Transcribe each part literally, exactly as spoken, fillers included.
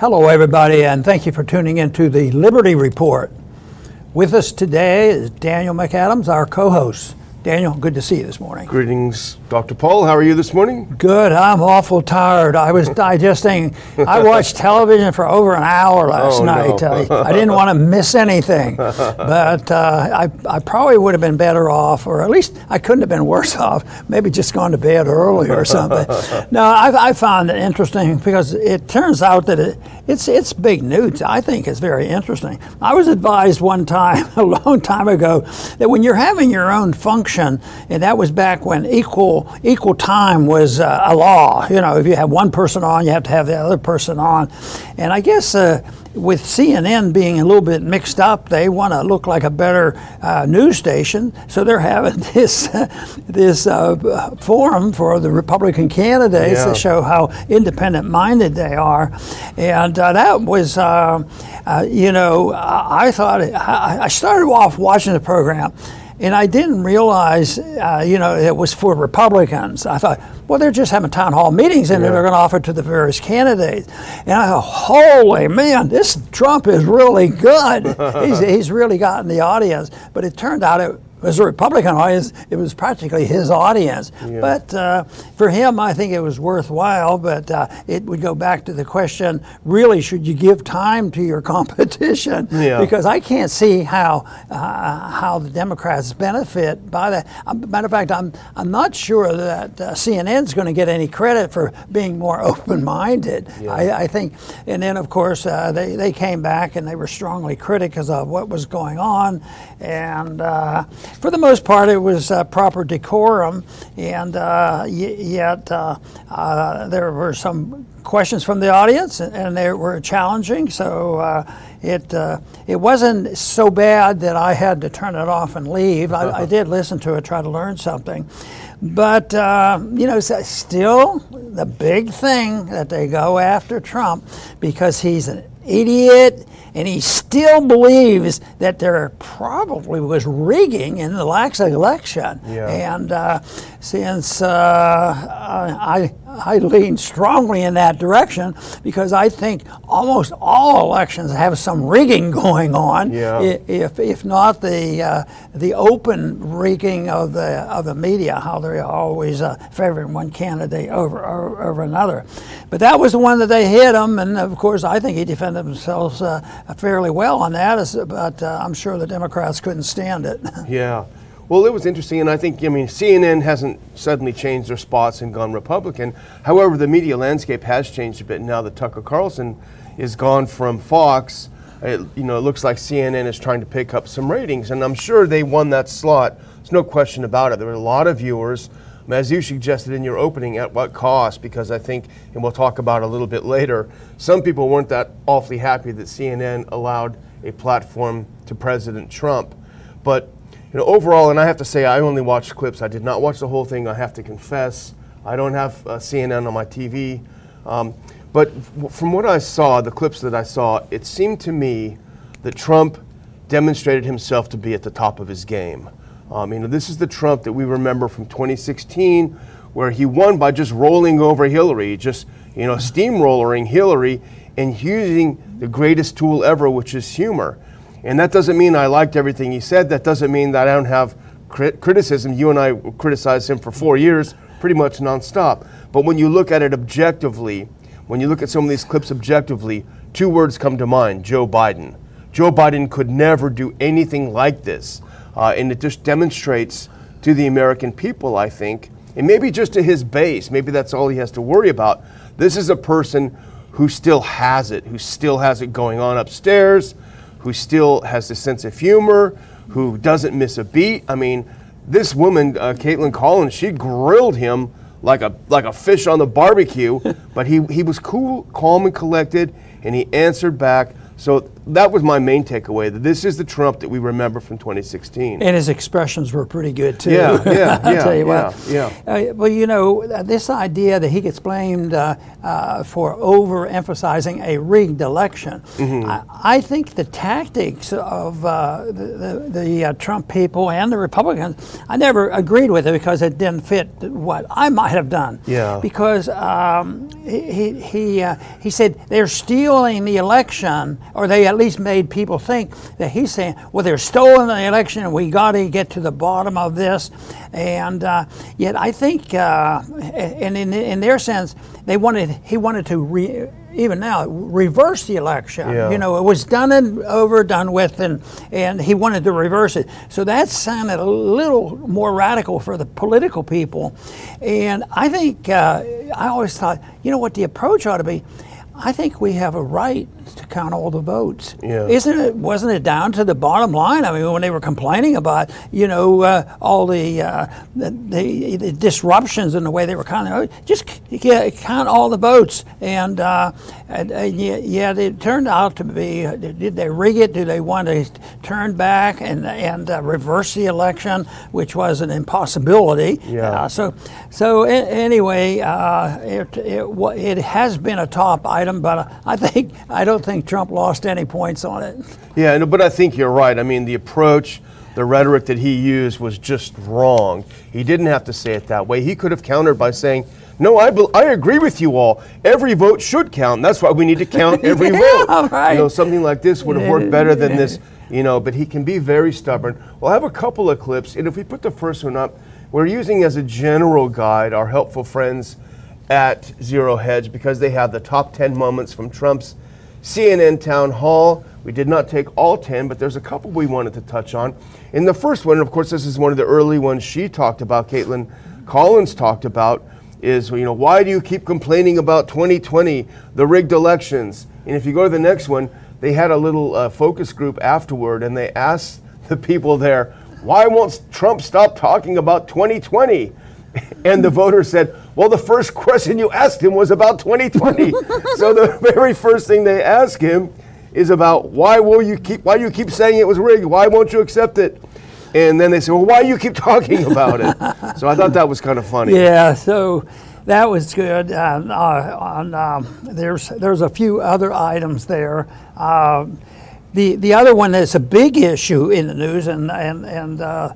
Hello, everybody, and thank you for tuning in to the Liberty Report. With us today is Daniel McAdams, our co-host. Daniel, good to see you this morning. Greetings, Doctor Paul. How are you this morning? Good. I'm awful tired. I was digesting. I watched television for over an hour last oh, night. No. I, I didn't want to miss anything. But uh, I, I probably would have been better off, or at least I couldn't have been worse off. Maybe just gone to bed early or something. No, I, I found it interesting because it turns out that it, it's, it's big news. I think it's very interesting. I was advised one time, a long time ago, that when you're having your own function, and that was back when equal equal time was uh, a law. You know, if you have one person on, you have to have the other person on. And I guess uh, with C N N being a little bit mixed up, they want to look like a better uh, news station, so they're having this uh, this uh, forum for the Republican candidates yeah. to show how independent-minded they are. And uh, that was, uh, uh, you know, I thought I, I started off watching the program. And I didn't realize, uh, you know, it was for Republicans. I thought, well, they're just having town hall meetings and yeah. they're going to offer it to the various candidates. And I thought, holy man, this Trump is really good. he's, he's really gotten the audience. But it turned out it was a Republican audience. It was practically his audience. Yeah. But uh, for him, I think it was worthwhile. But uh, it would go back to the question, really, should you give time to your competition? Yeah. Because I can't see how uh, how the Democrats benefit by that. Matter of fact, I'm, I'm not sure that uh, C N N's going to get any credit for being more open-minded. Yeah. I, I think. And then, of course, uh, they, they came back and they were strongly critical of what was going on. And Uh, For the most part, it was uh, proper decorum, and uh, y- yet uh, uh, there were some questions from the audience, and they were challenging. So uh, it uh, it wasn't so bad that I had to turn it off and leave. I, uh-huh. I did listen to it, try to learn something. But, uh, you know, still the big thing that they go after Trump because he's an idiot, and he still believes that there probably was rigging in the last election. Yeah. And uh, since uh, I I lean strongly in that direction because I think almost all elections have some rigging going on. Yeah. If if not the uh, the open rigging of the of the media, how they're always uh, favoring one candidate over, over over another. But that was the one that they hit him, and of course I think he defended himself Uh, fairly well on that, but uh, I'm sure the Democrats couldn't stand it. Yeah. Well, it was interesting, and I think, I mean, C N N hasn't suddenly changed their spots and gone Republican. However, the media landscape has changed a bit now that Tucker Carlson is gone from Fox. It, you know, it looks like C N N is trying to pick up some ratings, and I'm sure they won that slot. There's no question about it. There were a lot of viewers, as you suggested in your opening, at what cost? Because I think, and we'll talk about a little bit later, some people weren't that awfully happy that C N N allowed a platform to President Trump. But you know, overall, and I have to say, I only watched clips. I did not watch the whole thing. I have to confess, I don't have uh, C N N on my T V. Um, but w- from what I saw, the clips that I saw, it seemed to me that Trump demonstrated himself to be at the top of his game. Um, you know, this is the Trump that we remember from twenty sixteen, where he won by just rolling over Hillary, just, you know, steamrollering Hillary and using the greatest tool ever, which is humor. And that doesn't mean I liked everything he said. That doesn't mean that I don't have crit- criticism. You and I criticized him for four years, pretty much nonstop. But when you look at it objectively, when you look at some of these clips objectively, two words come to mind: Joe Biden. Joe Biden could never do anything like this. Uh, and it just demonstrates to the American people, I think, and maybe just to his base, maybe that's all he has to worry about. This is a person who still has it, who still has it going on upstairs, who still has a sense of humor, who doesn't miss a beat. I mean, this woman, uh, Kaitlan Collins, she grilled him like a like a fish on the barbecue, but he, he was cool, calm, and collected, and he answered back. So that was my main takeaway, that this is the Trump that we remember from twenty sixteen. And his expressions were pretty good, too. Yeah, yeah, I'll yeah, tell you yeah, what. yeah. Uh, well, you know, this idea that he gets blamed uh, uh, for overemphasizing a rigged election, mm-hmm. I, I think the tactics of uh, the, the, the uh, Trump people and the Republicans, I never agreed with it because it didn't fit what I might have done. Yeah. Because um, he he uh, he said they're stealing the election, or they at least made people think that he's saying, well, they're stolen the election and we got to get to the bottom of this. And uh, yet I think, uh, and in in their sense, they wanted he wanted to re. even now, reverse the election. Yeah. You know, it was done and over, done with, and, and he wanted to reverse it. So that sounded a little more radical for the political people. And I think, uh, I always thought, you know what the approach ought to be? I think we have a right to count all the votes. Yeah. Isn't it? Wasn't it down to the bottom line? I mean, when they were complaining about, you know, uh, all the, uh, the, the the disruptions in the way they were counting, just yeah, count all the votes. And, uh, and, and yeah, it turned out to be. Did they rig it? Do they want to turn back and and uh, reverse the election, which was an impossibility? Yeah. Uh, so so anyway, uh, it, it it has been a top item. But I think I don't think Trump lost any points on it. Yeah, but I think you're right. I mean, the approach, the rhetoric that he used was just wrong. He didn't have to say it that way. He could have countered by saying, no, I be- I agree with you all. Every vote should count. That's why we need to count every yeah, vote. Right. You know, something like this would have worked better than this. You know, but he can be very stubborn. Well, I have a couple of clips, and if we put the first one up, we're using as a general guide our helpful friends at Zero Hedge, because they have the top ten moments from Trump's C N N town hall. We did not take all ten, but there's a couple we wanted to touch on. In the first one, of course, this is one of the early ones she talked about, Kaitlan Collins talked about, is, you know, why do you keep complaining about twenty twenty, the rigged elections? And if you go to the next one, they had a little uh, focus group afterward, and they asked the people there, why won't Trump stop talking about twenty twenty? And the voter said, well, the first question you asked him was about twenty twenty. So the very first thing they ask him is about why will you keep why you keep saying it was rigged? Why won't you accept it? And then they say, well, why do you keep talking about it? So I thought that was kind of funny. Yeah, so that was good. Uh, on, um, there's there's a few other items there. Um, The the other one that's a big issue in the news, and and and uh,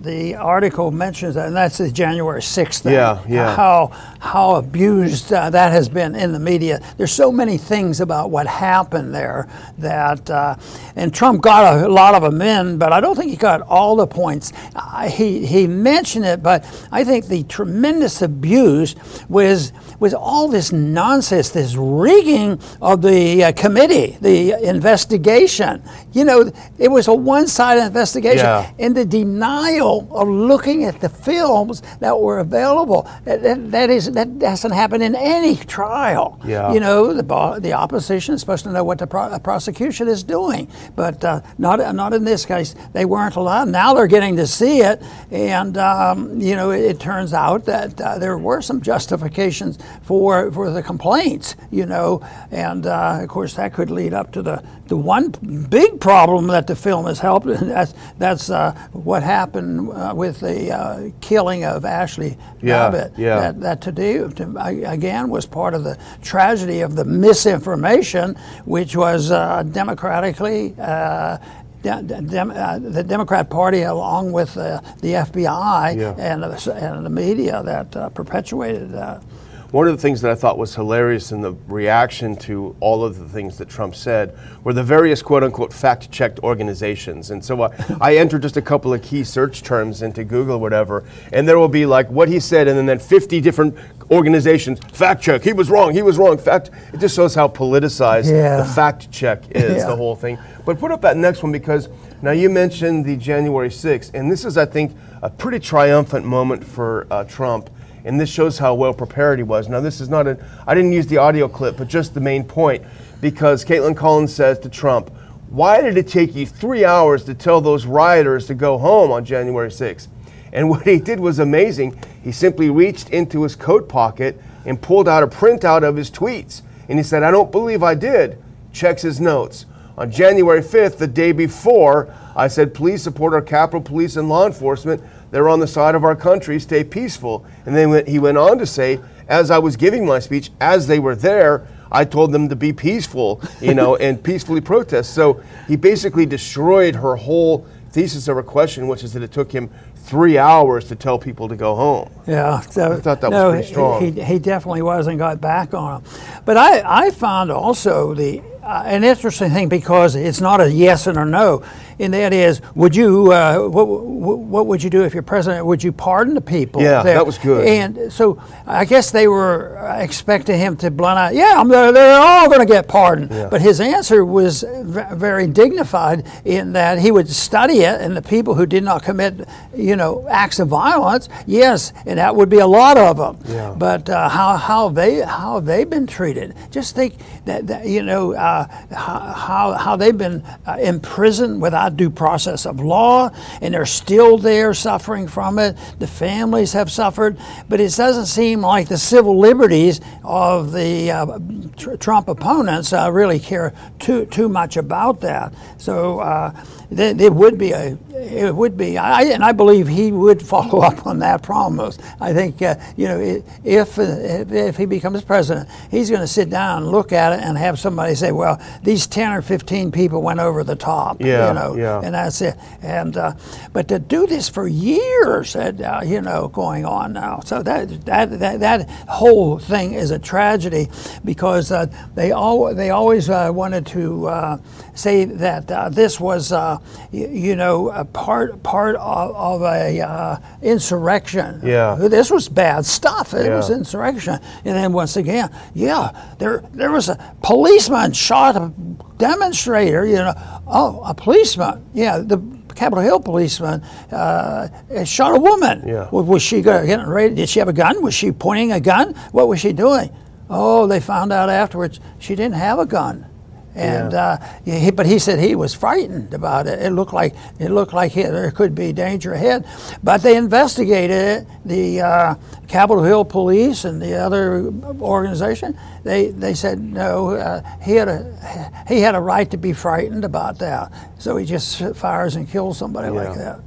the article mentions that, and that's the January sixth thing. Yeah, yeah. How how abused uh, that has been in the media. There's so many things about what happened there that, uh, and Trump got a lot of them in, but I don't think he got all the points. Uh, he he mentioned it, but I think the tremendous abuse was was all this nonsense, this rigging of the uh, committee, the investigation. You know, it was a one-sided investigation, yeah. And the denial of looking at the films that were available. That, that, that is that doesn't happen in any trial. Yeah. You know, the the opposition is supposed to know what the pro- prosecution is doing, but uh, not not in this case. They weren't allowed. Now they're getting to see it, and um, you know, it, it turns out that uh, there were some justifications for for the complaints. You know, and uh, of course that could lead up to the the one. Big problem that the film has helped, and that's that's uh, what happened uh, with the uh, killing of Ashley yeah, Babbitt. Yeah. That, that to do to, again was part of the tragedy of the misinformation, which was uh, democratically. Uh, De- dem- uh, the Democrat Party, along with uh, the F B I yeah. and, uh, and the media, that uh, perpetuated that. One of the things that I thought was hilarious in the reaction to all of the things that Trump said were the various quote-unquote fact-checked organizations. And so uh, I entered just a couple of key search terms into Google or whatever, and there will be like what he said, and then, then fifty different organizations, fact-check, he was wrong, he was wrong, fact. It just shows how politicized yeah. the fact-check is, yeah. the whole thing. But put up that next one, because now you mentioned the January sixth, and this is, I think, a pretty triumphant moment for uh, Trump. And this shows how well prepared he was. Now, this is not a, I didn't use the audio clip, but just the main point, because Kaitlan Collins says to Trump, why did it take you three hours to tell those rioters to go home on January sixth? And what he did was amazing. He simply reached into his coat pocket and pulled out a printout of his tweets. And he said, I don't believe I did. Checks his notes. On January fifth, the day before, I said, please support our Capitol Police and law enforcement. They're on the side of our country. Stay peaceful. And then he went on to say, as I was giving my speech, as they were there, I told them to be peaceful, you know, and peacefully protest. So he basically destroyed her whole thesis of her question, which is that it took him three hours to tell people to go home. Yeah. So, I thought that no, was pretty strong. He, he definitely was and got back on him. But I, I found also the uh, an interesting thing, because it's not a yes and a no, and that is, would you, uh, what, what would you do if you're president? Would you pardon the people? Yeah, there? That was good. And so I guess they were expecting him to blunt out, yeah, I'm, they're all going to get pardoned. Yeah. But his answer was very dignified in that he would study it, and the people who did not commit, you know, acts of violence, yes, and that would be a lot of them. Yeah. But uh, how how they how they've been treated? Just think that, that you know uh, how how they've been uh, imprisoned without due process of law, and they're still there suffering from it. The families have suffered, but it doesn't seem like the civil liberties of the uh, tr- Trump opponents uh, really care too too much about that. So uh, th- it would be a it would be I and I believe. He would follow up on that promise. I think, uh, you know, if, if if he becomes president, he's going to sit down, look at it, and have somebody say, well, these ten or fifteen people went over the top, yeah, you know, yeah. and that's it. And uh, but to do this for years, uh, you know, going on now. So that that that, that whole thing is a tragedy, because uh, they all they always uh, wanted to uh, say that uh, this was, uh, you, you know, a part part of, of a A, uh, insurrection. Yeah. This was bad stuff. It yeah. was insurrection. And then once again, yeah, there there was a policeman shot a demonstrator. You know, oh, a policeman. Yeah, the Capitol Hill policeman uh, shot a woman. Yeah. Was she getting ready? Did she have a gun? Was she pointing a gun? What was she doing? Oh, they found out afterwards she didn't have a gun. And uh, he, but he said he was frightened about it. It looked like it looked like he, there could be danger ahead. But they investigated it. The uh, Capitol Hill Police and the other organization. They they said no. Uh, he had a he had a right to be frightened about that. So he just fires and kills somebody yeah. like that.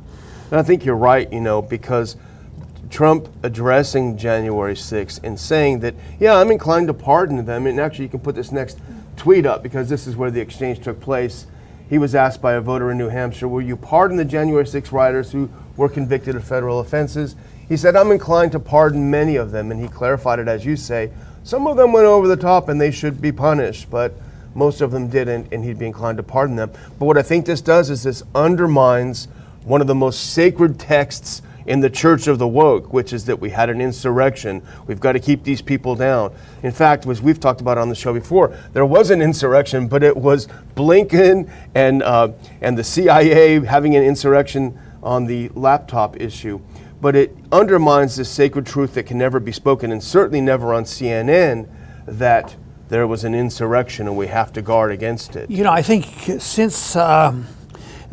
And I think you're right. You know, because Trump addressing January sixth and saying that, yeah, I'm inclined to pardon them. And actually, you can put this next tweet up, because this is where the exchange took place. He was asked by a voter in New Hampshire, will you pardon the January sixth rioters who were convicted of federal offenses? He said, I'm inclined to pardon many of them, and he clarified it, as you say. Some of them went over the top and they should be punished, but most of them didn't, and he'd be inclined to pardon them. But what I think this does is this undermines one of the most sacred texts in the church of the woke, which is that we had an insurrection. We've got to keep these people down. In fact, as we've talked about on the show before, there was an insurrection, but it was Blinken and uh, and the C I A having an insurrection on the laptop issue. But it undermines this sacred truth that can never be spoken, and certainly never on C N N, that there was an insurrection and we have to guard against it. You know, I think since... Um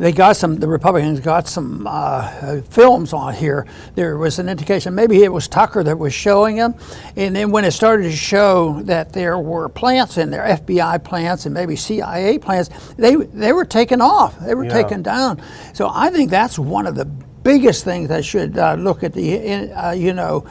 They got some, the Republicans got some uh, films on here. There was an indication, maybe it was Tucker that was showing them. And then when it started to show that there were plants in there, F B I plants and maybe C I A plants, they they were taken off. They were yeah. taken down. So I think that's one of the biggest thing that should uh, look at the uh, you know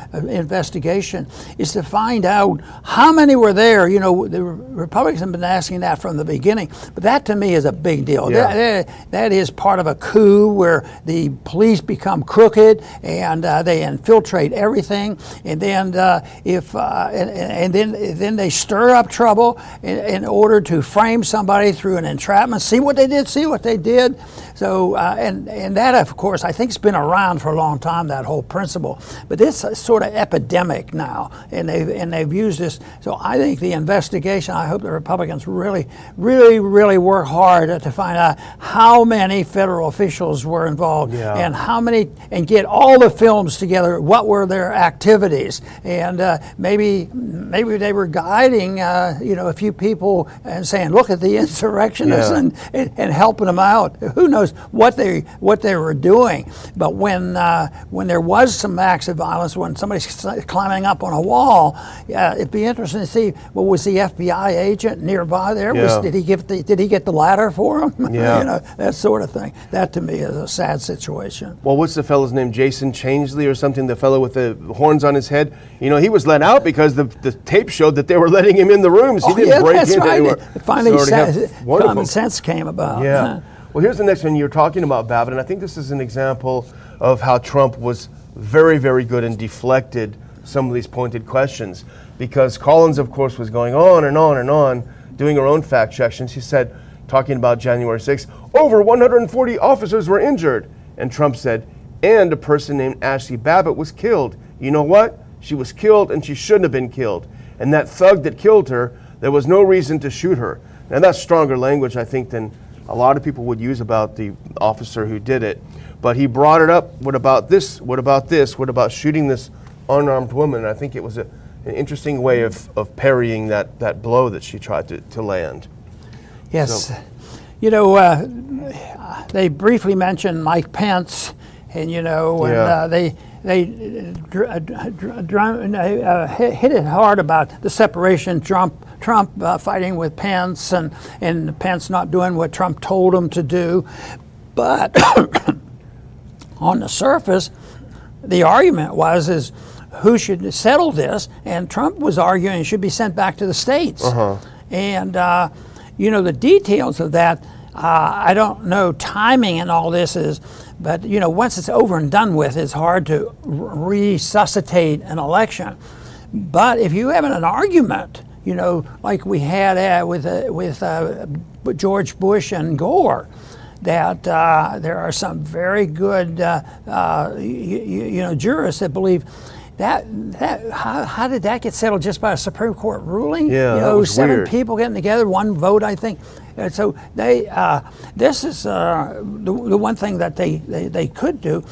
investigation is to find out how many were there. You know, the Republicans have been asking that from the beginning, but that to me is a big deal. Yeah. That, that, that is part of a coup where the police become crooked and uh, they infiltrate everything, and then uh, if uh, and, and then then they stir up trouble in, in order to frame somebody through an entrapment. See what they did. See what they did. So uh, and and that of course I think. Been around for a long time, that whole principle, but this is sort of epidemic now, and they've and they've used this. So I think the investigation, I hope the Republicans really really really work hard to find out how many federal officials were involved yeah. and how many, and get all the films together. What were their activities? And uh, maybe maybe they were guiding uh, you know a few people and saying, look at the insurrectionists yeah. and, and and helping them out. Who knows what they what they were doing. But when uh, when there was some acts of violence, when somebody's climbing up on a wall, uh, it'd be interesting to see. Well, was the F B I agent nearby there? Yeah. Was, did he give the, did he get the ladder for him? Yeah. You know, that sort of thing. That to me is a sad situation. Well, what's the fellow's name? Jason Chansley or something? The fellow with the horns on his head. You know, he was let out because the the tape showed that they were letting him in the rooms. He oh, didn't yeah, break that's into right. anywhere. Finally, so common sense came about. Yeah. Huh? Well, here's the next one you're talking about, Babbitt, and I think this is an example of how Trump was very, very good and deflected some of these pointed questions, because Collins, of course, was going on and on and on, doing her own fact checking. She said, talking about January sixth, over one hundred forty officers were injured. And Trump said, and a person named Ashley Babbitt was killed. You know what? She was killed, and she shouldn't have been killed. And that thug that killed her, there was no reason to shoot her. Now, that's stronger language, I think, than a lot of people would use about the officer who did it. But he brought it up. What about this? What about this? What about shooting this unarmed woman? And I think it was a, an interesting way of, of parrying that, that blow that she tried to, to land. Yes. So. You know, uh, they briefly mentioned Mike Pence, and, you know, and, yeah. uh, they... They uh, dr- uh, hit it hard about the separation, Trump Trump uh, fighting with Pence, and, and Pence not doing what Trump told him to do. But on the surface, the argument was is who should settle this, and Trump was arguing it should be sent back to the states. Uh-huh. And, uh, you know, the details of that, uh, I don't know timing and all this is, but, you know, once it's over and done with, it's hard to resuscitate an election. But if you have an argument, you know, like we had uh, with uh, with uh, George Bush and Gore, that uh, there are some very good, uh, uh, you, you know, jurists that believe that, that how, how did that get settled just by a Supreme Court ruling? Yeah, you know, that was seven weird. People getting together, one vote, I think. And so they, uh, this is uh, the, the one thing that they, they, they could do.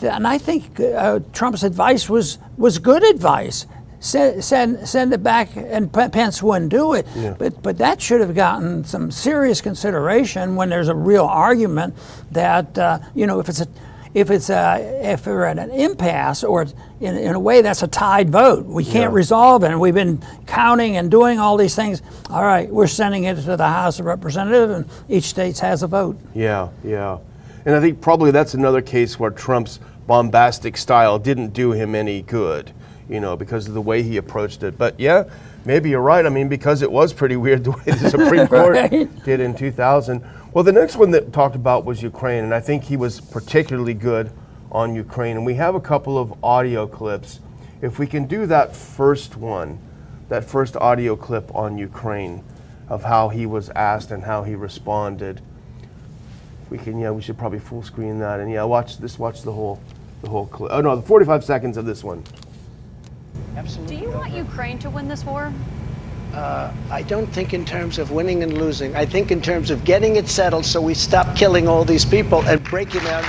And I think uh, Trump's advice was, was good advice. Send, send send it back, and Pence wouldn't do it. Yeah. But but that should have gotten some serious consideration when there's a real argument that, uh, you know, if it's a, if it's a, if we're at an impasse, or in, in a way that's a tied vote, we can't yeah. resolve it, and we've been counting and doing all these things. All right, we're sending it to the House of Representatives, and each state has a vote. Yeah, yeah. And I think probably that's another case where Trump's bombastic style didn't do him any good, you know, because of the way he approached it. But yeah, maybe you're right. I mean, because it was pretty weird the way the Supreme Court right. did in two thousand. Well, the next one that talked about was Ukraine, and I think he was particularly good on Ukraine. And we have a couple of audio clips. If we can do that first one, that first audio clip on Ukraine, of how he was asked and how he responded. We can, yeah, we should probably full screen that. And yeah, watch this, watch the whole, the whole clip. Oh no, the forty-five seconds of this one. Absolutely. Do you want Ukraine to win this war? Uh, I don't think in terms of winning and losing. I think in terms of getting it settled so we stop killing all these people and breaking them.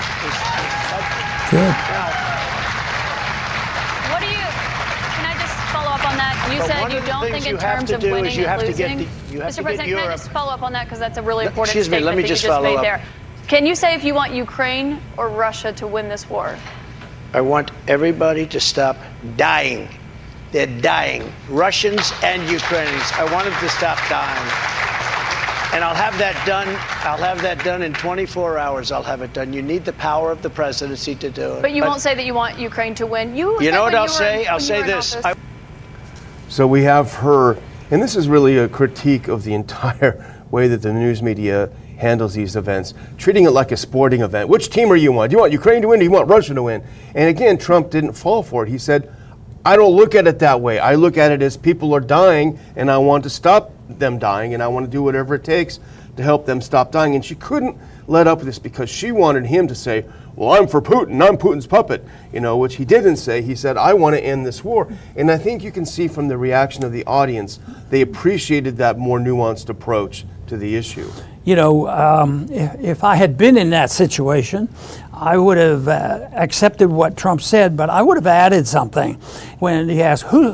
Good. What do you, can I just follow up on that? You but said you don't think in terms of winning and losing. Mister President, can I just follow up on that, because that's a really important statement that you just made there. Can you say if you want Ukraine or Russia to win this war? I want everybody to stop dying. They're dying, Russians and Ukrainians. I want them to stop dying. And I'll have that done, I'll have that done in twenty-four hours, I'll have it done. You need the power of the presidency to do it. But you but won't say that you want Ukraine to win. You, you know what I'll say? In, I'll say this. I- so we have her, and this is really a critique of the entire way that the news media handles these events, treating it like a sporting event. Which team are you on? Do you want Ukraine to win, or do you want Russia to win? And again, Trump didn't fall for it. He said, I don't look at it that way. I look at it as people are dying, and I want to stop them dying, and I want to do whatever it takes to help them stop dying. And she couldn't let up with this, because she wanted him to say, well, I'm for Putin, I'm Putin's puppet, you know, which he didn't say. He said, I want to end this war. And I think you can see from the reaction of the audience, they appreciated that more nuanced approach to the issue. You know, um, if, if I had been in that situation, I would have uh, accepted what Trump said, but I would have added something when he asked, who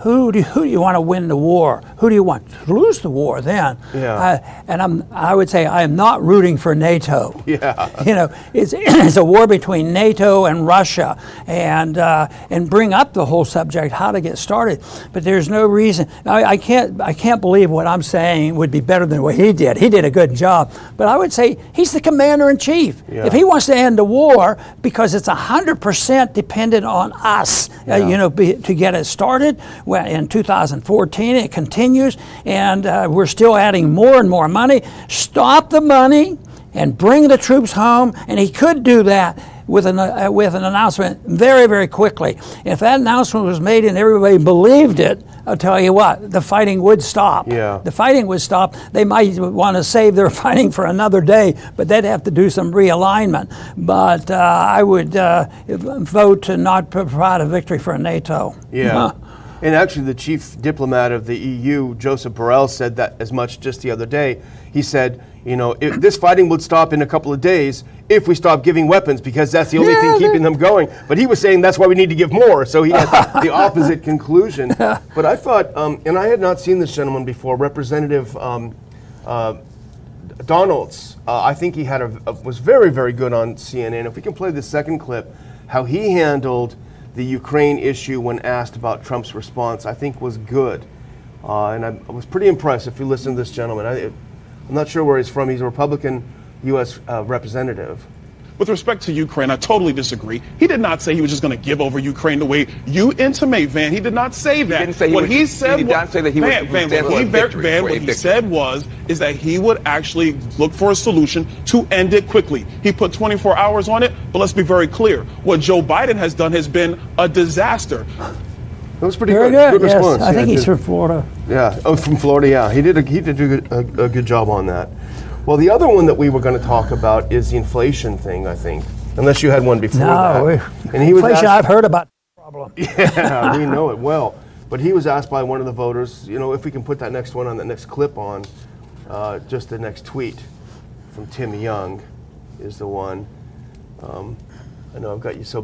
who do who do you want to win the war? Who do you want to lose the war? Then, yeah. uh, and I'm I would say I am not rooting for NATO. Yeah, you know, it's it's a war between NATO and Russia, and uh, and bring up the whole subject how to get started. But there's no reason. I, I can't I can't believe what I'm saying would be better than what he did. He did a good job, but I would say he's the commander in chief. Yeah. If he wants to end the war because it's a hundred percent dependent on us, yeah. uh, you know, be, to get it started. Well, in two thousand fourteen, it continues, and uh, we're still adding more and more money. Stop the money and bring the troops home, and he could do that with an uh, with an announcement very, very quickly. If that announcement was made and everybody believed it, I'll tell you what, the fighting would stop. Yeah. The fighting would stop. They might want to save their fighting for another day, but they'd have to do some realignment. But uh, I would uh, vote to not provide a victory for NATO. Yeah. Huh. And actually, the chief diplomat of the E U, Joseph Burrell, said that as much just the other day. He said, you know, if this fighting would stop in a couple of days if we stop giving weapons, because that's the only yeah, thing keeping them going. But he was saying that's why we need to give more. So he had the opposite conclusion. But I thought, um, and I had not seen this gentleman before, Representative um, uh, Donalds. Uh, I think he had a, a, was very, very good on C N N. If we can play the second clip, how he handled the Ukraine issue when asked about Trump's response, I think was good. Uh, and I, I was pretty impressed if you listen to this gentleman. I, it, I'm not sure where he's from. He's a Republican U S uh, representative. With respect to Ukraine, I totally disagree. He did not say he was just going to give over Ukraine the way you intimate, Van. He did not say that. He didn't say he what was, he said he did not say that he Van, was Van, Van, what, he, victory, Van, what he said was is that he would actually look for a solution to end it quickly. He put twenty-four hours on it, but let's be very clear. What Joe Biden has done has been a disaster. That was pretty good. good. Good yes. response. I yeah, think he's from Florida. Yeah. Oh, from Florida, yeah. He did a, he did a, a, a good job on that. Well, the other one that we were going to talk about is the inflation thing, I think. Unless you had one before no, that. And he was inflation, asked, I've heard about the problem. Yeah, we know it well. But he was asked by one of the voters, you know, if we can put that next one on, that next clip on, uh, just the next tweet from Tim Young is the one. Um, I know I've got you so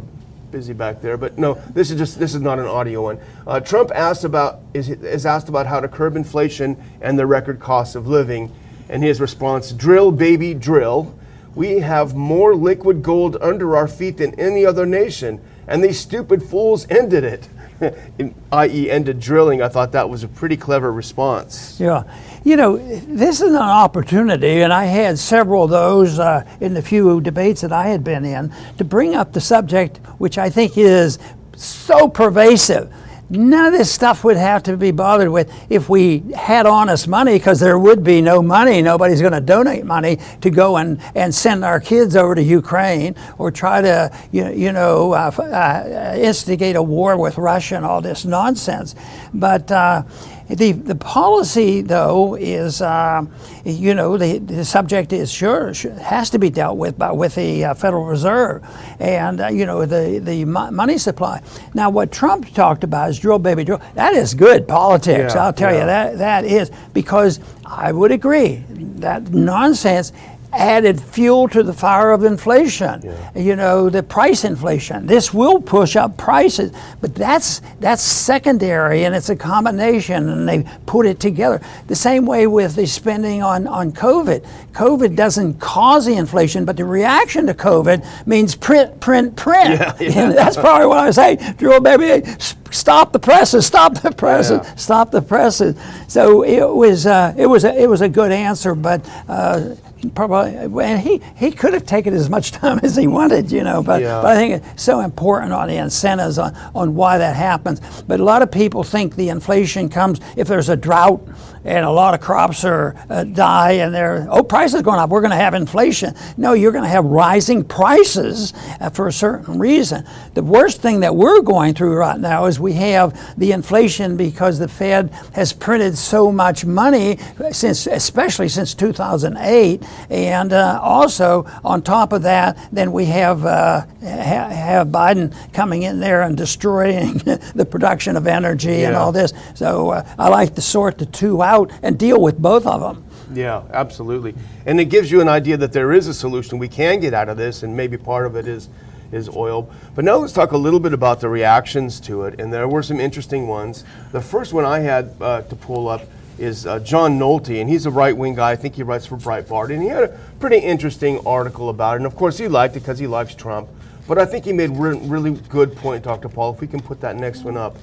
busy back there, but no, this is just, this is not an audio one. Uh, Trump asked about, is, is asked about how to curb inflation and the record cost of living. And his response, drill, baby, drill. We have more liquid gold under our feet than any other nation. And these stupid fools ended it. that is ended drilling. I thought that was a pretty clever response. Yeah. You know, this is an opportunity, and I had several of those uh, in the few debates that I had been in, to bring up the subject, which I think is so pervasive. None of this stuff would have to be bothered with if we had honest money, because there would be no money. Nobody's going to donate money to go and, and send our kids over to Ukraine or try to, you, you know, uh, uh, instigate a war with Russia and all this nonsense. But uh, the the policy, though, is, uh, you know, the, the subject is sure has to be dealt with by with the uh, Federal Reserve and, uh, you know, the, the money supply. Now, what Trump talked about is drill, baby, drill. That is good politics. Yeah, I'll tell yeah. you that that is, because I would agree that nonsense added fuel to the fire of inflation. Yeah. You know, the price inflation. This will push up prices, but that's that's secondary, and it's a combination, and they put it together. The same way with the spending on, on COVID. COVID doesn't cause the inflation, but the reaction to COVID means print, print, print. Yeah, yeah. And that's probably what I was saying. Drill, baby, stop the presses, stop the presses, yeah. stop the presses. So it was uh, it was a, it was a good answer, but. Uh, Probably, and he, he could have taken as much time as he wanted, you know, but, yeah. but I think it's so important on the incentives on, on why that happens. But a lot of people think the inflation comes if there's a drought and a lot of crops are uh, die and they're, oh, prices going up, we're going to have inflation. No, you're going to have rising prices uh, for a certain reason. The worst thing that we're going through right now is we have the inflation because the Fed has printed so much money, since especially since two thousand eight. And uh, also, on top of that, then we have uh, ha- have Biden coming in there and destroying the production of energy yeah. and all this. So uh, I like to sort the two out and deal with both of them. Yeah, absolutely. And it gives you an idea that there is a solution. We can get out of this, and maybe part of it is is oil. But now let's talk a little bit about the reactions to it, and there were some interesting ones. The first one I had uh, to pull up is uh, John Nolte, and he's a right-wing guy. I think he writes for Breitbart, and he had a pretty interesting article about it. And of course, he liked it because he likes Trump. But I think he made a re- really good point, Doctor Paul, if we can put that next one up,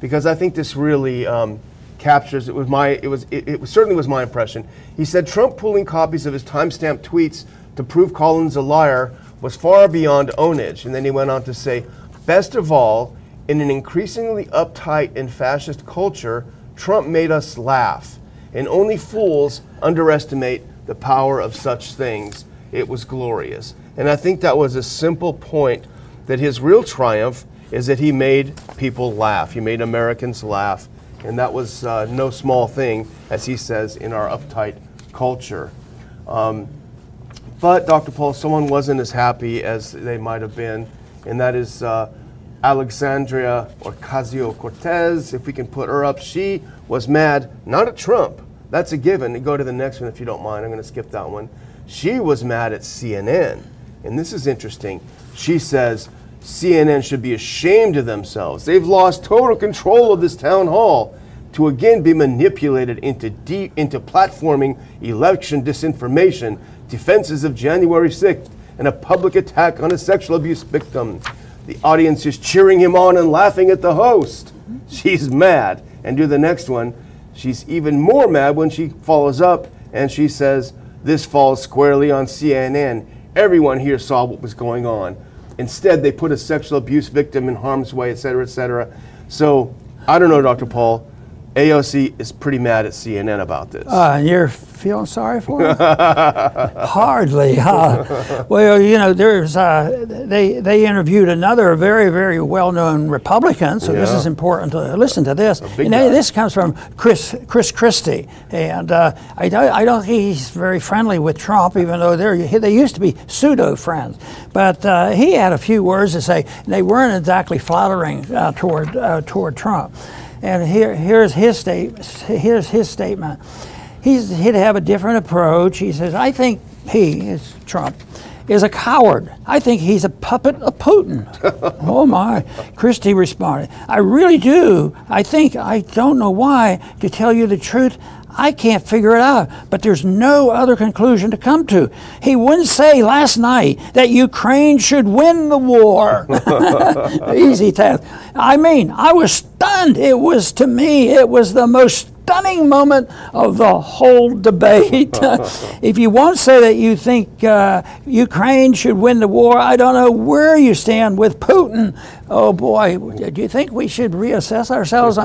because I think this really um, captures, it was my, it was, it, it was, certainly was my impression. He said, Trump pulling copies of his timestamped tweets to prove Collins a liar was far beyond ownage. And then he went on to say, best of all, in an increasingly uptight and fascist culture, Trump made us laugh, and only fools underestimate the power of such things. It was glorious. And I think that was a simple point, that his real triumph is that he made people laugh. He made Americans laugh. And that was uh, no small thing, as he says, in our uptight culture. Um, but, Doctor Paul, someone wasn't as happy as they might have been, and that is uh, Alexandria Ocasio-Cortez. If we can put her up, she was mad, not at Trump. That's a given. Go to the next one if you don't mind. I'm going to skip that one. She was mad at C N N, and this is interesting. She says C N N should be ashamed of themselves. They've lost total control of this town hall to again be manipulated into deep, into platforming, election disinformation, defenses of January sixth, and a public attack on a sexual abuse victim. The audience is cheering him on and laughing at the host. She's mad. And do the next one. She's even more mad when she follows up and she says, this falls squarely on C N N. Everyone here saw what was going on. Instead, they put a sexual abuse victim in harm's way, et cetera, et cetera. So, I don't know, Doctor Paul, A O C is pretty mad at C N N about this. Uh, and you're feeling sorry for them? Hardly. Huh? Well, you know, there's uh, they they interviewed another very, very well-known Republican, so yeah. This is important to listen to this. And guy. This comes from Chris Chris Christie, and uh, I, don't, I don't think he's very friendly with Trump, even though they they used to be pseudo-friends. But uh, he had a few words to say, and they weren't exactly flattering uh, toward uh, toward Trump. And here, here's his state. Here's his statement. He's, he'd have a different approach. He says, "I think he is Trump is a coward. I think he's a puppet of Putin." Oh my! Christie responded, "I really do. I think I don't know why. To tell you the truth, I can't figure it out, but there's no other conclusion to come to. He wouldn't say last night that Ukraine should win the war." Easy task. I mean, I was stunned. It was, to me, it was the most stunning moment of the whole debate. If you won't say that you think uh, Ukraine should win the war, I don't know where you stand with Putin. Oh boy, do you think we should reassess ourselves?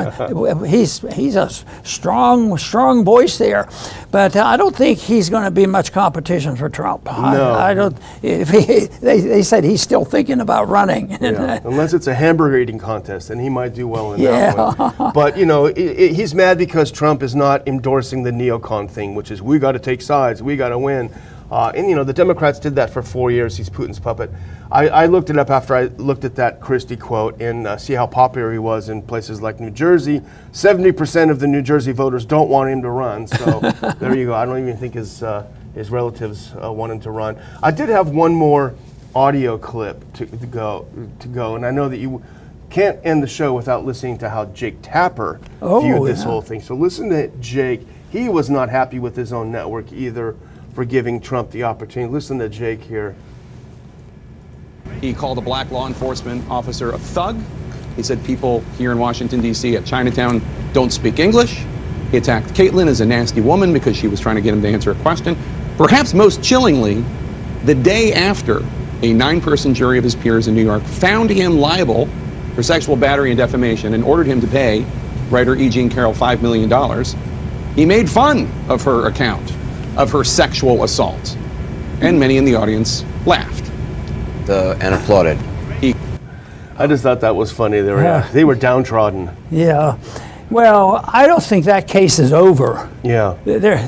he's he's a strong, strong voice there, but I don't think he's going to be much competition for Trump. No. I, I don't. If he, they, they said he's still thinking about running. Yeah. Unless it's a hamburger eating contest, and he might do well in yeah. that one. But you know, it, it, he's mad because Trump is not endorsing the neocon thing, which is we got to take sides, we got to win. Uh, and, you know, the Democrats did that for four years. He's Putin's puppet. I, I looked it up after I looked at that Christie quote and uh, see how popular he was in places like New Jersey. seventy percent of the New Jersey voters don't want him to run. So there you go. I don't even think his, uh, his relatives uh, want him to run. I did have one more audio clip to, to go, to go, and I know that you can't end the show without listening to how Jake Tapper oh, viewed this yeah. whole thing. So listen to Jake. He was not happy with his own network either for giving Trump the opportunity. Listen to Jake here. He called a black law enforcement officer a thug. He said people here in Washington, D C at Chinatown don't speak English. He attacked Kaitlan as a nasty woman because she was trying to get him to answer a question. Perhaps most chillingly, the day after a nine-person jury of his peers in New York found him liable for sexual battery and defamation and ordered him to pay writer E. Jean Carroll five million dollars, he made fun of her account of her sexual assault, and many in the audience laughed uh, and applauded. He- I just thought that was funny. They were yeah. they were downtrodden. Yeah, well, I don't think that case is over. Yeah, there,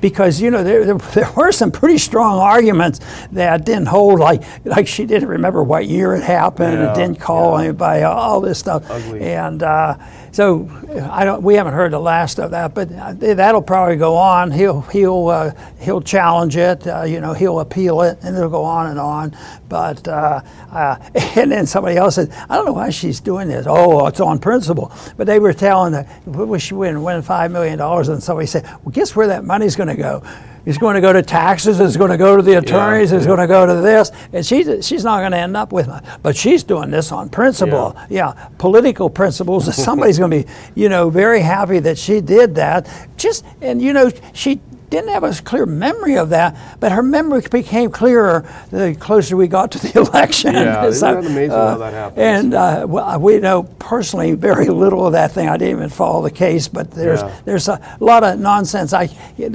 because you know there, there there were some pretty strong arguments that didn't hold. Like like she didn't remember what year it happened. Yeah. It didn't call yeah. anybody. All this stuff. Ugly. And uh, So I don't. We haven't heard the last of that, but that'll probably go on. He'll he'll uh, he'll challenge it. Uh, you know, he'll appeal it, and it'll go on and on. But uh, uh, and then somebody else said, I don't know why she's doing this. Oh, it's on principle. But they were telling that we should win win five million dollars, and somebody said, well, guess where that money's going to go? It's going to go to taxes. It's going to go to the attorneys. Yeah, it's yeah. going to go to this. And she's she's not going to end up with much. But she's doing this on principle. Yeah, yeah political principles. Somebody's going to be, you know, very happy that she did that. Just and you know she didn't have a clear memory of that, but her memory became clearer the closer we got to the election. Yeah, so, isn't that amazing uh, how that happens? And uh, well, we know personally very little of that thing. I didn't even follow the case, but there's yeah. there's a lot of nonsense. I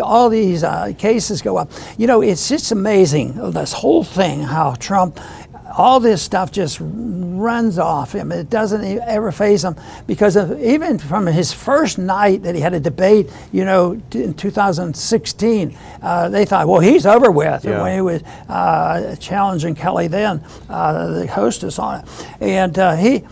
all these uh, cases go up. You know, it's just amazing this whole thing how Trump. All this stuff just runs off him. It doesn't ever phase him because of, even from his first night that he had a debate, you know, in two thousand sixteen, uh, they thought, well, he's over with. Yeah. And when he was uh, challenging Kelly then, uh, the hostess on it. And uh, he...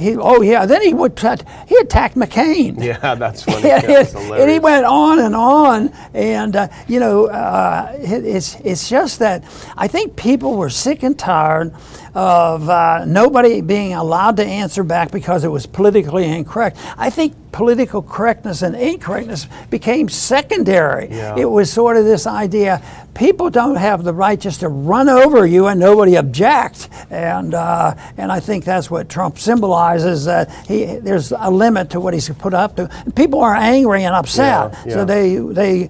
He, oh yeah, then he would he attacked McCain. Yeah, that's funny. Yeah, that's hilarious. And he went on and on, and uh, you know, uh, it, it's it's just that I think people were sick and tired of uh, nobody being allowed to answer back because it was politically incorrect. I think political correctness and incorrectness became secondary. Yeah. It was sort of this idea: people don't have the right just to run over you and nobody object. And uh, and I think that's what Trump symbolized. Is that he there's a limit to what he's put up to. People are angry and upset, yeah, yeah. so they they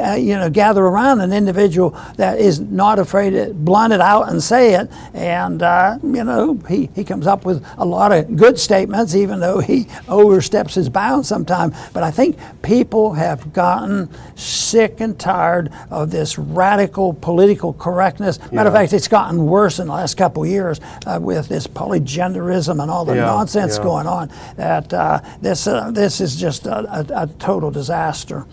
uh, you know gather around an individual that is not afraid to blunt it out and say it. And uh, you know he, he comes up with a lot of good statements, even though he oversteps his bounds sometimes. But I think people have gotten sick and tired of this radical political correctness. Matter yeah. of fact, it's gotten worse in the last couple of years uh, with this polygenderism and all the yeah. nonsense yeah. going on that uh, this uh, this is just a, a, a total disaster.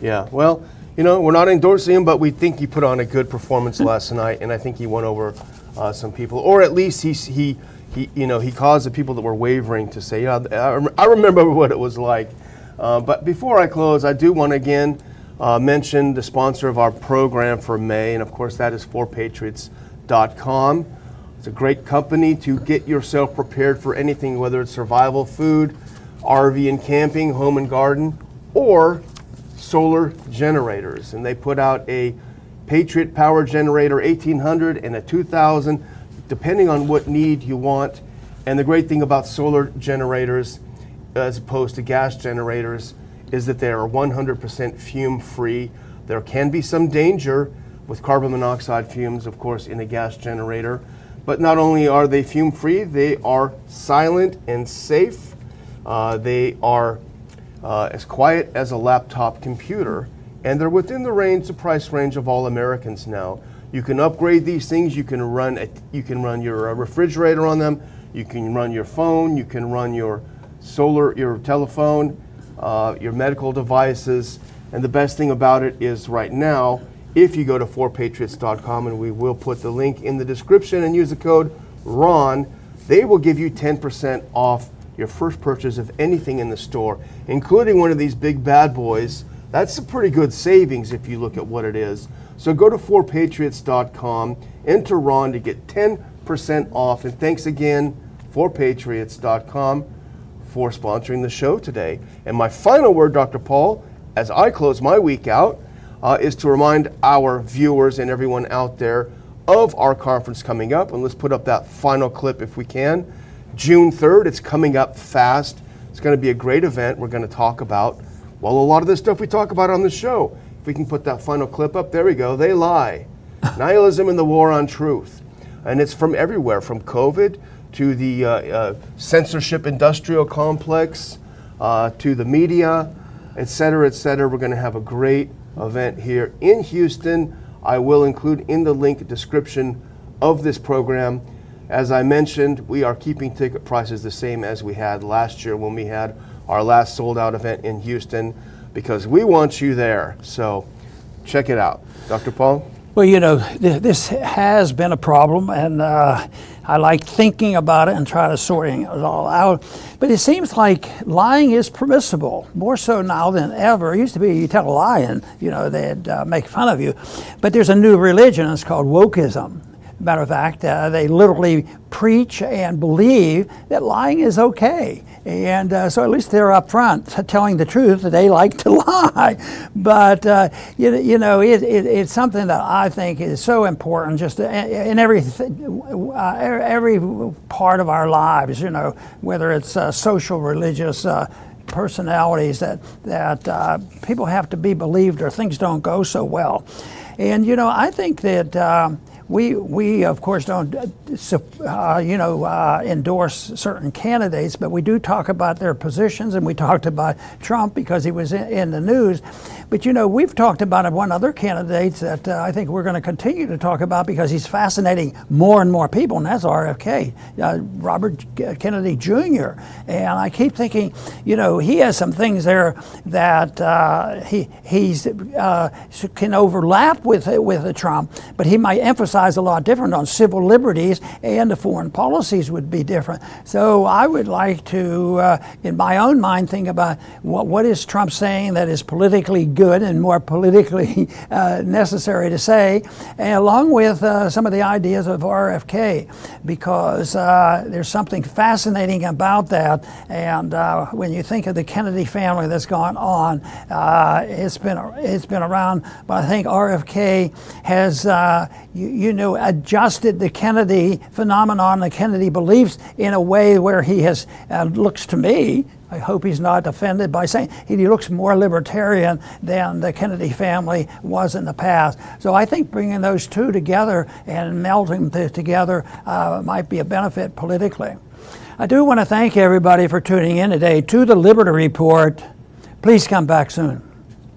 Yeah, well, you know, we're not endorsing him, but we think he put on a good performance last night, and I think he won over uh, some people, or at least he he he you know he caused the people that were wavering to say, yeah, I, rem- I remember what it was like. Uh, but before I close, I do want to again uh, mention the sponsor of our program for May, and of course that is four patriots dot com. It's a great company to get yourself prepared for anything, whether it's survival, food, R V and camping, home and garden, or solar generators. And they put out a Patriot Power Generator eighteen hundred and a two thousand, depending on what need you want. And the great thing about solar generators, as opposed to gas generators, is that they are one hundred percent fume-free. There can be some danger with carbon monoxide fumes, of course, in a gas generator. But not only are they fume-free, they are silent and safe. Uh, they are uh, as quiet as a laptop computer, and they're within the range, the price range of all Americans now. You can upgrade these things. You can run, a, you can run your refrigerator on them. You can run your phone. You can run your solar, your telephone, uh, your medical devices. And the best thing about it is right now, if you go to four patriots dot com, and we will put the link in the description and use the code RON, they will give you ten percent off your first purchase of anything in the store, including one of these big bad boys. That's a pretty good savings if you look at what it is. So go to four patriots dot com, enter RON to get ten percent off. And thanks again, four patriots dot com, for sponsoring the show today. And my final word, Doctor Paul, as I close my week out, Uh, is to remind our viewers and everyone out there of our conference coming up. And let's put up that final clip if we can. June third, it's coming up fast. It's going to be a great event. We're going to talk about, well, a lot of the stuff we talk about on the show. If we can put that final clip up, there we go. They lie. Nihilism and the war on truth. And it's from everywhere, from COVID to the uh, uh, censorship industrial complex, uh, to the media, et cetera, et cetera. We're going to have a great event here in Houston. I will include in the link description of this program. As I mentioned, we are keeping ticket prices the same as we had last year when we had our last sold out event in Houston, because we want you there. So check it out. Doctor Paul? Well, you know, th- this has been a problem, and uh, I like thinking about it and trying to sort it all out. But it seems like lying is permissible, more so now than ever. It used to be you tell a lie and, you know, they'd uh, make fun of you. But there's a new religion, and it's called wokeism. Matter of fact, uh, they literally preach and believe that lying is okay. And uh, so at least they're up front t- telling the truth. They like to lie. But, uh, you, you know, it, it, it's something that I think is so important just to, in every, uh, every part of our lives, you know, whether it's uh, social, religious, uh, personalities that, that uh, people have to be believed or things don't go so well. And, you know, I think that... Uh, We, we of course, don't, uh, you know, uh, endorse certain candidates, but we do talk about their positions, and we talked about Trump because he was in, in the news. But, you know, we've talked about one other candidate that uh, I think we're going to continue to talk about because he's fascinating more and more people, and that's R F K, uh, Robert Kennedy Junior And I keep thinking, you know, he has some things there that uh, he he's uh, can overlap with, with Trump, but he might emphasize a lot different on civil liberties, and the foreign policies would be different. So I would like to, uh, in my own mind, think about what, what is Trump saying that is politically good and more politically uh, necessary to say, and along with uh, some of the ideas of R F K, because uh, there's something fascinating about that. And uh, when you think of the Kennedy family that's gone on, uh, it's been it's been around, but I think R F K has uh, you, you know, adjusted the Kennedy phenomenon, the Kennedy beliefs, in a way where he has, uh, looks to me, I hope he's not offended by saying, he looks more libertarian than the Kennedy family was in the past. So I think bringing those two together and melding them together uh, might be a benefit politically. I do want to thank everybody for tuning in today to the Liberty Report. Please come back soon.